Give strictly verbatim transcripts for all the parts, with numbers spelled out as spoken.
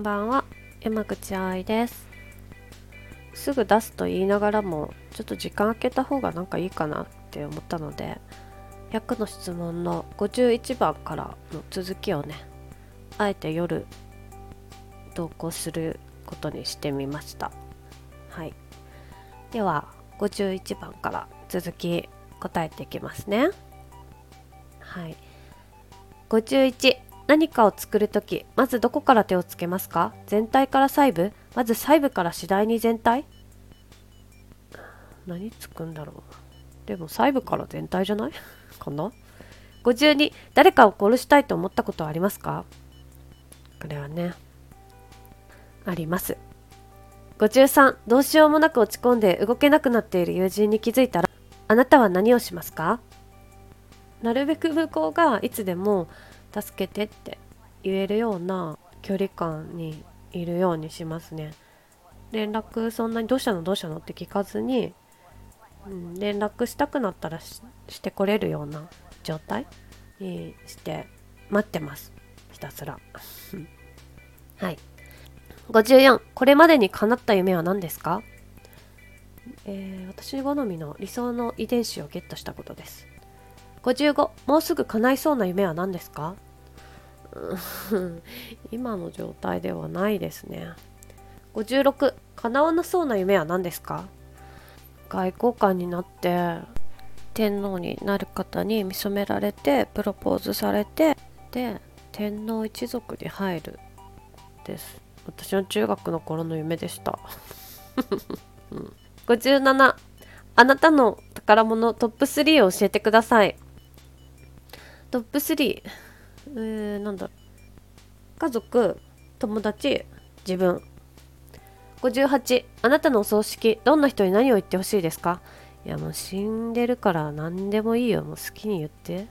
んばんは、山口愛です。すぐ出すと言いながらもちょっと時間空けた方がなんかいいかなって思ったので、ひゃくの質問のごじゅういちばんからの続きをね、あえて夜投稿することにしてみました。はい、ではごじゅういちばんから続き答えていきますね。はい、ごじゅういち、何かを作るとき、まずどこから手をつけますか？全体から細部？まず細部から次第に全体？何つくんだろう。でも細部から全体じゃないかな。ごじゅうに、誰かを殺したいと思ったことはありますか？これはね、あります。ごじゅうさん、どうしようもなく落ち込んで動けなくなっている友人に気づいたら、あなたは何をしますか？なるべく向こうがいつでも助けてって言えるような距離感にいるようにしますね。連絡そんなにどうしたのどうしたのって聞かずに、うん、連絡したくなったら し, してこれるような状態にして待ってます、ひたすらはい。ごじゅうよん、これまでに叶った夢は何ですか？えー、私好みの理想の遺伝子をゲットしたことです。ごじゅうご、もうすぐ叶いそうな夢は何ですか？今の状態ではないですね。ごじゅうろく、叶わなそうな夢は何ですか？外交官になって天皇になる方に見初められてプロポーズされて、で天皇一族に入るです。私の中学の頃の夢でした、うん、ごじゅうなな、あなたの宝物トップスリーを教えてください。トップスリー、えー、なんだろう、家族、友達、自分。ごじゅうはち、あなたのお葬式、どんな人に何を言ってほしいですか？いやもう死んでるから何でもいいよ、もう好きに言って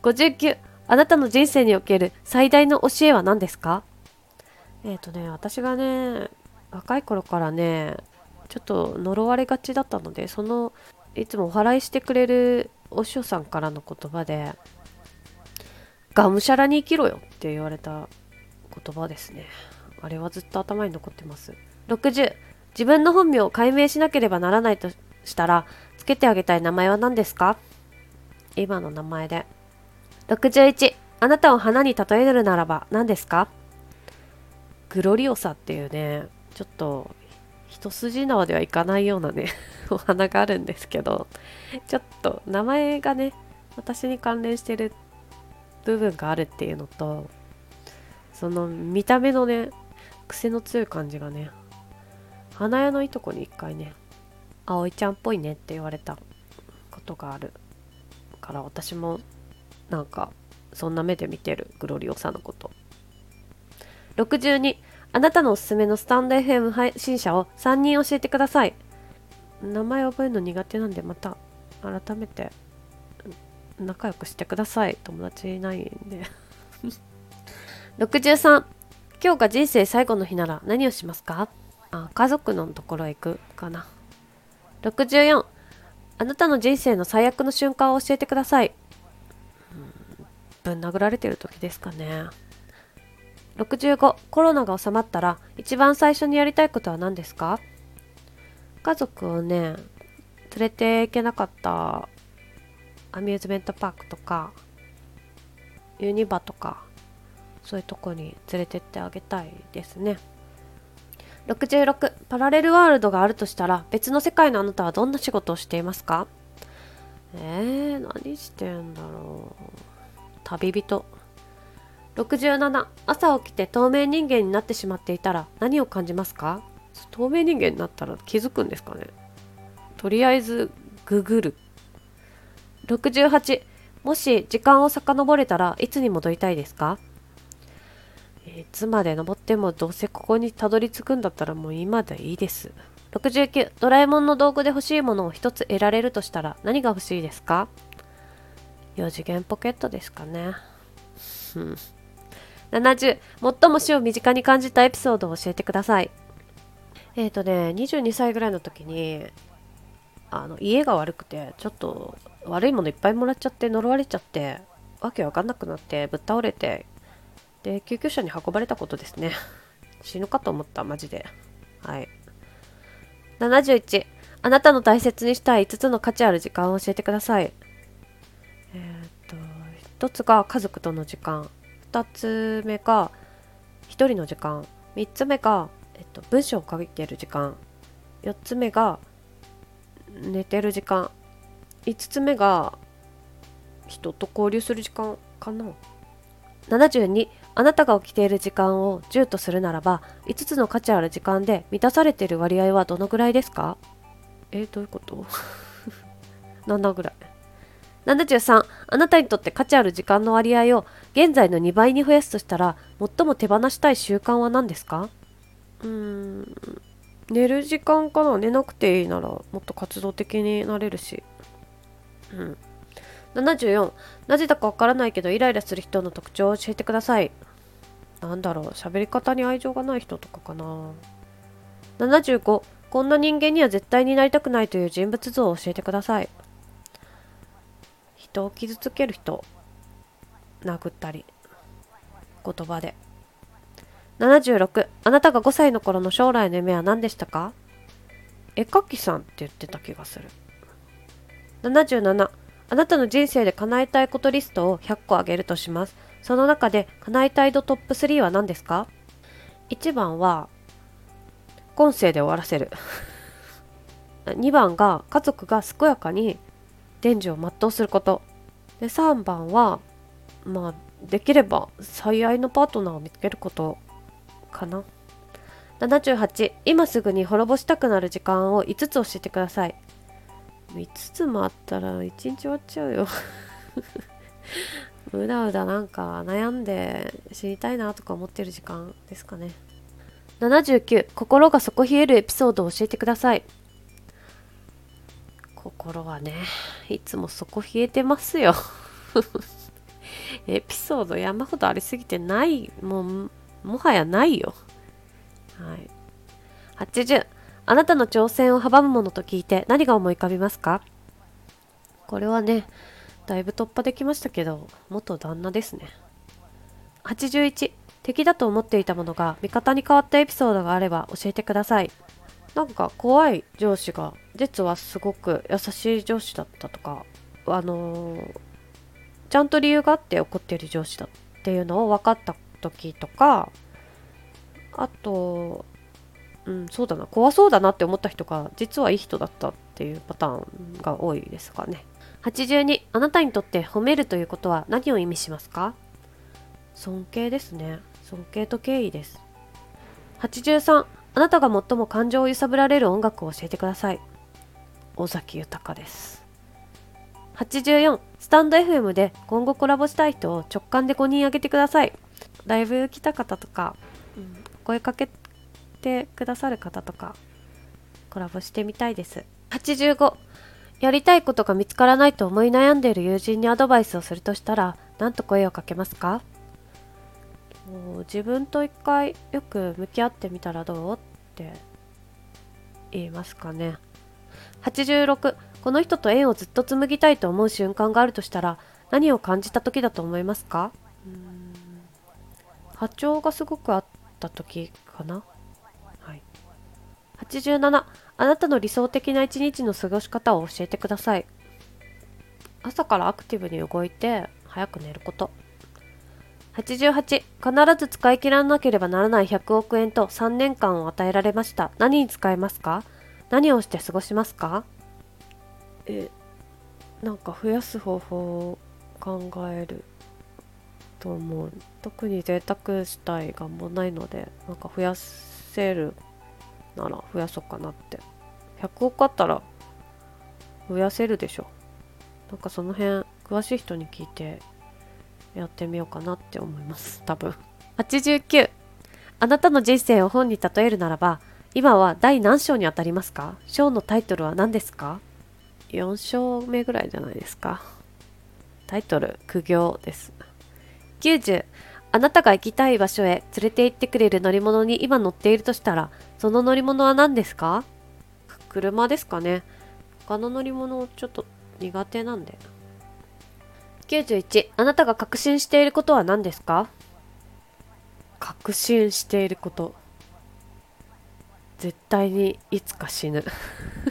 ごじゅうきゅう、あなたの人生における最大の教えは何ですか？えっとね、私がね、若い頃からね、ちょっと呪われがちだったので、そのいつもお祓いしてくれるお師匠さんからの言葉で、がむしゃらに生きろよって言われた言葉ですね。あれはずっと頭に残ってます。ろくじゅう、自分の本名を解明しなければならないとしたらつけてあげたい名前は何ですか？今の名前で。ろくじゅういち、あなたを花に例えるならば何ですか？グロリオサっていうね、ちょっと一筋縄ではいかないようなねお花があるんですけど、ちょっと名前がね私に関連してる部分があるっていうのと、その見た目のね癖の強い感じがね、花屋のいとこに一回ね、葵ちゃんっぽいねって言われたことがあるから、私もなんかそんな目で見てる、グロリオサのこと。ろくじゅうに、あなたのおすすめのスタンド エフエム 配信者をさんにん教えてください。名前覚えるの苦手なんで、また改めて仲良くしてください。友達いないんでろくじゅうさん、今日が人生最後の日なら何をしますか？あ、家族のところへ行くかな。ろくじゅうよん、あなたの人生の最悪の瞬間を教えてください。ぶん殴られてる時ですかね。ろくじゅうご、コロナが収まったら一番最初にやりたいことは何ですか？家族をね、連れて行けなかったアミューズメントパークとかユニバとか、そういうとこに連れてってあげたいですね。ろくじゅうろく、パラレルワールドがあるとしたら別の世界のあなたはどんな仕事をしていますか？えー、何してんだろう。旅人。ろくじゅうなな、朝起きて透明人間になってしまっていたら何を感じますか？透明人間になったら気づくんですかね。とりあえずググる。ろくじゅうはち、もし時間を遡れたらいつに戻りたいですか？いつまで登ってもどうせここにたどり着くんだったらもう今でいいです。ろくじゅうきゅう、ドラえもんの道具で欲しいものを一つ得られるとしたら何が欲しいですか？よん次元ポケットですかね。うんななじゅう、最も死を身近に感じたエピソードを教えてください。えっとね、にじゅうにさいぐらいの時に、あの家が悪くて、ちょっと悪いものいっぱいもらっちゃって、呪われちゃって、わけわかんなくなって、ぶっ倒れて、で救急車に運ばれたことですね。死ぬかと思ったマジで。はい。ななじゅういち、あなたの大切にしたいいつつの価値ある時間を教えてください。えー、っとひとつが家族との時間、ふたつめがひとりの時間、みっつめが、えっと、文章を書いてる時間、よっつめが寝てる時間、いつつめが人と交流する時間かな。ななじゅうに、あなたが起きている時間をじゅうとするならば、いつつの価値ある時間で満たされている割合はどのぐらいですか？えー、どういうこと？ななぐらい。ななじゅうさん、あなたにとって価値ある時間の割合を現在のにばいに増やすとしたら、最も手放したい習慣は何ですか？うーん、寝る時間かな。寝なくていいならもっと活動的になれるし。うん。ななじゅうよん、なぜだかわからないけどイライラする人の特徴を教えてください。なんだろう、喋り方に愛情がない人とかかな。ななじゅうご、こんな人間には絶対になりたくないという人物像を教えてください。人を傷つける人、殴ったり、言葉で。ななじゅうろく、あなたがごさいの頃の将来の夢は何でしたか？絵描きさんって言ってた気がする。ななじゅうなな、あなたの人生で叶えたいことリストをひゃっこあげるとします。その中で叶えたい度トップスリーは何ですか？いちばんは今世で終わらせる。にばんが家族が健やかに伝授を全うすること。でさんばんはまあできれば最愛のパートナーを見つけることかな。ななじゅうはち、今すぐに滅ぼしたくなる時間をいつつ教えてください。いつつもあったらいちにち終わっちゃうよ。うだうだなんか悩んで知りたいなとか思ってる時間ですかね。ななじゅうきゅう、心が底冷えるエピソードを教えてください。心はね、いつも底冷えてますよ。エピソード山ほどありすぎてない、もうもはやないよ。はい。はちじゅう、あなたの挑戦を阻むものと聞いて何が思い浮かびますか？これはね、だいぶ突破できましたけど、元旦那ですね。はちじゅういち、敵だと思っていたものが味方に変わったエピソードがあれば教えてください。なんか怖い上司が、実はすごく優しい上司だったとか、あのー、ちゃんと理由があって怒っている上司だっていうのを分かった時とか、あと、うん、そうだな、怖そうだなって思った人が実はいい人だったっていうパターンが多いですかね。はちじゅうに、あなたにとって褒めるということは何を意味しますか？尊敬ですね。尊敬と敬意です。はちじゅうさん、あなたが最も感情を揺さぶられる音楽を教えてください。尾崎豊です。はちじゅうよん、スタンド エフエム で今後コラボしたい人を直感でごにん挙げてください。ライブ来た方とか、うん、声かけてくださる方とかコラボしてみたいです。はちじゅうご、やりたいことが見つからないと思い悩んでいる友人にアドバイスをするとしたら何と声をかけますか？自分と一回よく向き合ってみたらどうって言いますかね。はちじゅうろく、この人と縁をずっと紡ぎたいと思う瞬間があるとしたら何を感じた時だと思いますか？うーん、波長がすごくあった時かな。はい、はちじゅうなな、あなたの理想的な一日の過ごし方を教えてください。朝からアクティブに動いて早く寝ること。はちじゅうはち、必ず使い切らなければならないひゃくおくえんとさんねんかんを与えられました。何に使いますか？何をして過ごしますか？え、なんか増やす方法を考えると思う。特に贅沢したい願望ないので、なんか増やせるなら増やそうかなって。ひゃくおくあったら増やせるでしょ。なんかその辺、詳しい人に聞いてやってみようかなって思います多分。はちじゅうきゅう、あなたの人生を本に例えるならば今は第何章にあたりますか？章のタイトルは何ですか？よん章目ぐらいじゃないですか。タイトル苦行です。きゅうじゅう、あなたが行きたい場所へ連れて行ってくれる乗り物に今乗っているとしたらその乗り物は何ですか？車ですかね。他の乗り物ちょっと苦手なんで。きゅうじゅういち、あなたが確信していることは何ですか？確信していること。絶対にいつか死ぬ。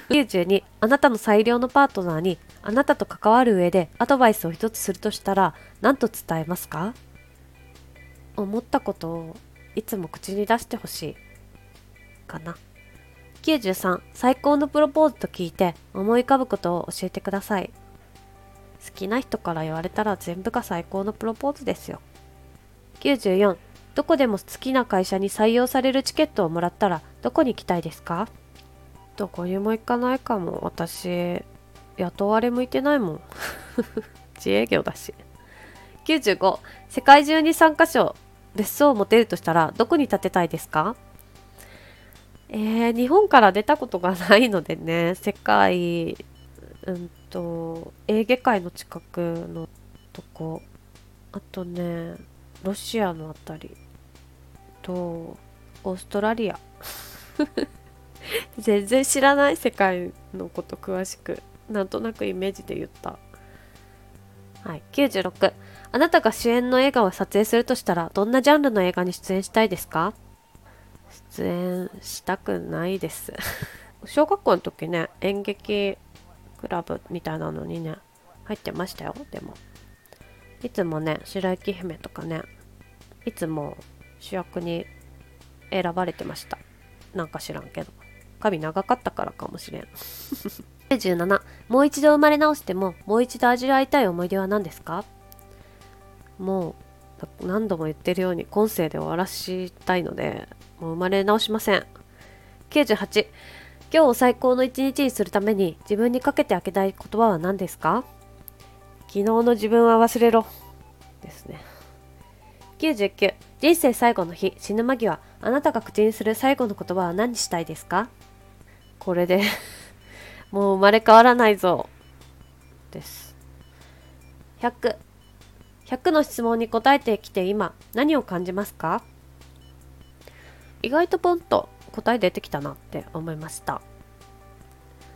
きゅうじゅうに、あなたの最良のパートナーにあなたと関わる上でアドバイスを一つするとしたら何と伝えますか？思ったことをいつも口に出してほしいかな。きゅうじゅうさん、最高のプロポーズと聞いて思い浮かぶことを教えてください。好きな人から言われたら全部が最高のプロポーズですよ。きゅうじゅうよん、どこでも好きな会社に採用されるチケットをもらったらどこに行きたいですか？どこにも行かないかも。私、雇われ向いてないもん。自営業だし。きゅうじゅうご、世界中にさんかしょ別荘を持てるとしたらどこに建てたいですか？えー、日本から出たことがないのでね、世界、うんと、エーゲ海の近くのとこ、あとね、ロシアのあたりと、オーストラリア。全然知らない世界のこと詳しく、なんとなくイメージで言った。はい、きゅうじゅうろく、あなたが主演の映画を撮影するとしたらどんなジャンルの映画に出演したいですか？出演したくないです。小学校の時ね、演劇クラブみたいなのにね入ってましたよ。でもいつもね、白雪姫とかね、いつも主役に選ばれてました。なんか知らんけど髪長かったからかもしれん。きゅうじゅうなな、もう一度生まれ直してももう一度味わいたい思い出は何ですか？もう何度も言ってるように今世で終わらしたいのでもう生まれ直しません。きゅうじゅうはち、今日を最高の一日にするために自分にかけてあげたい言葉は何ですか？昨日の自分は忘れろですね。きゅうじゅうきゅう、人生最後の日、死ぬ間際、あなたが口にする最後の言葉は何にしたいですか？これでもう生まれ変わらないぞです。ひゃく、ひゃくの質問に答えてきて今何を感じますか？意外とポンと答え出てきたなって思いました。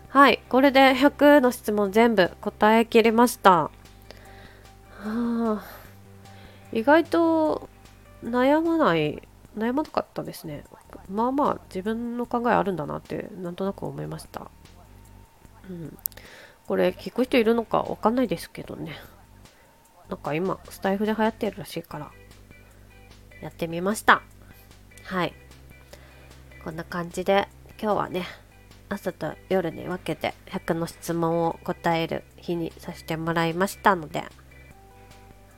はい、これでひゃくの質問全部答えきりました。はあ、意外と悩まない悩まなかったですね。まあまあ自分の考えあるんだなってなんとなく思いました。うん、これ聞く人いるのかわかんないですけどね、なんか今スタイフで流行ってるらしいからやってみました。はい、こんな感じで今日はね朝と夜に分けてひゃくの質問を答える日にさせてもらいましたので、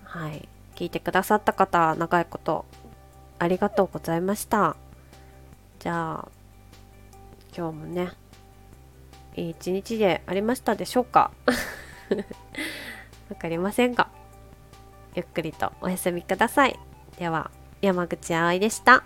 はい、聞いてくださった方長いことありがとうございました。じゃあ今日もねいい一日でありましたでしょうか？わかりませんがゆっくりとお休みください。では山口葵でした。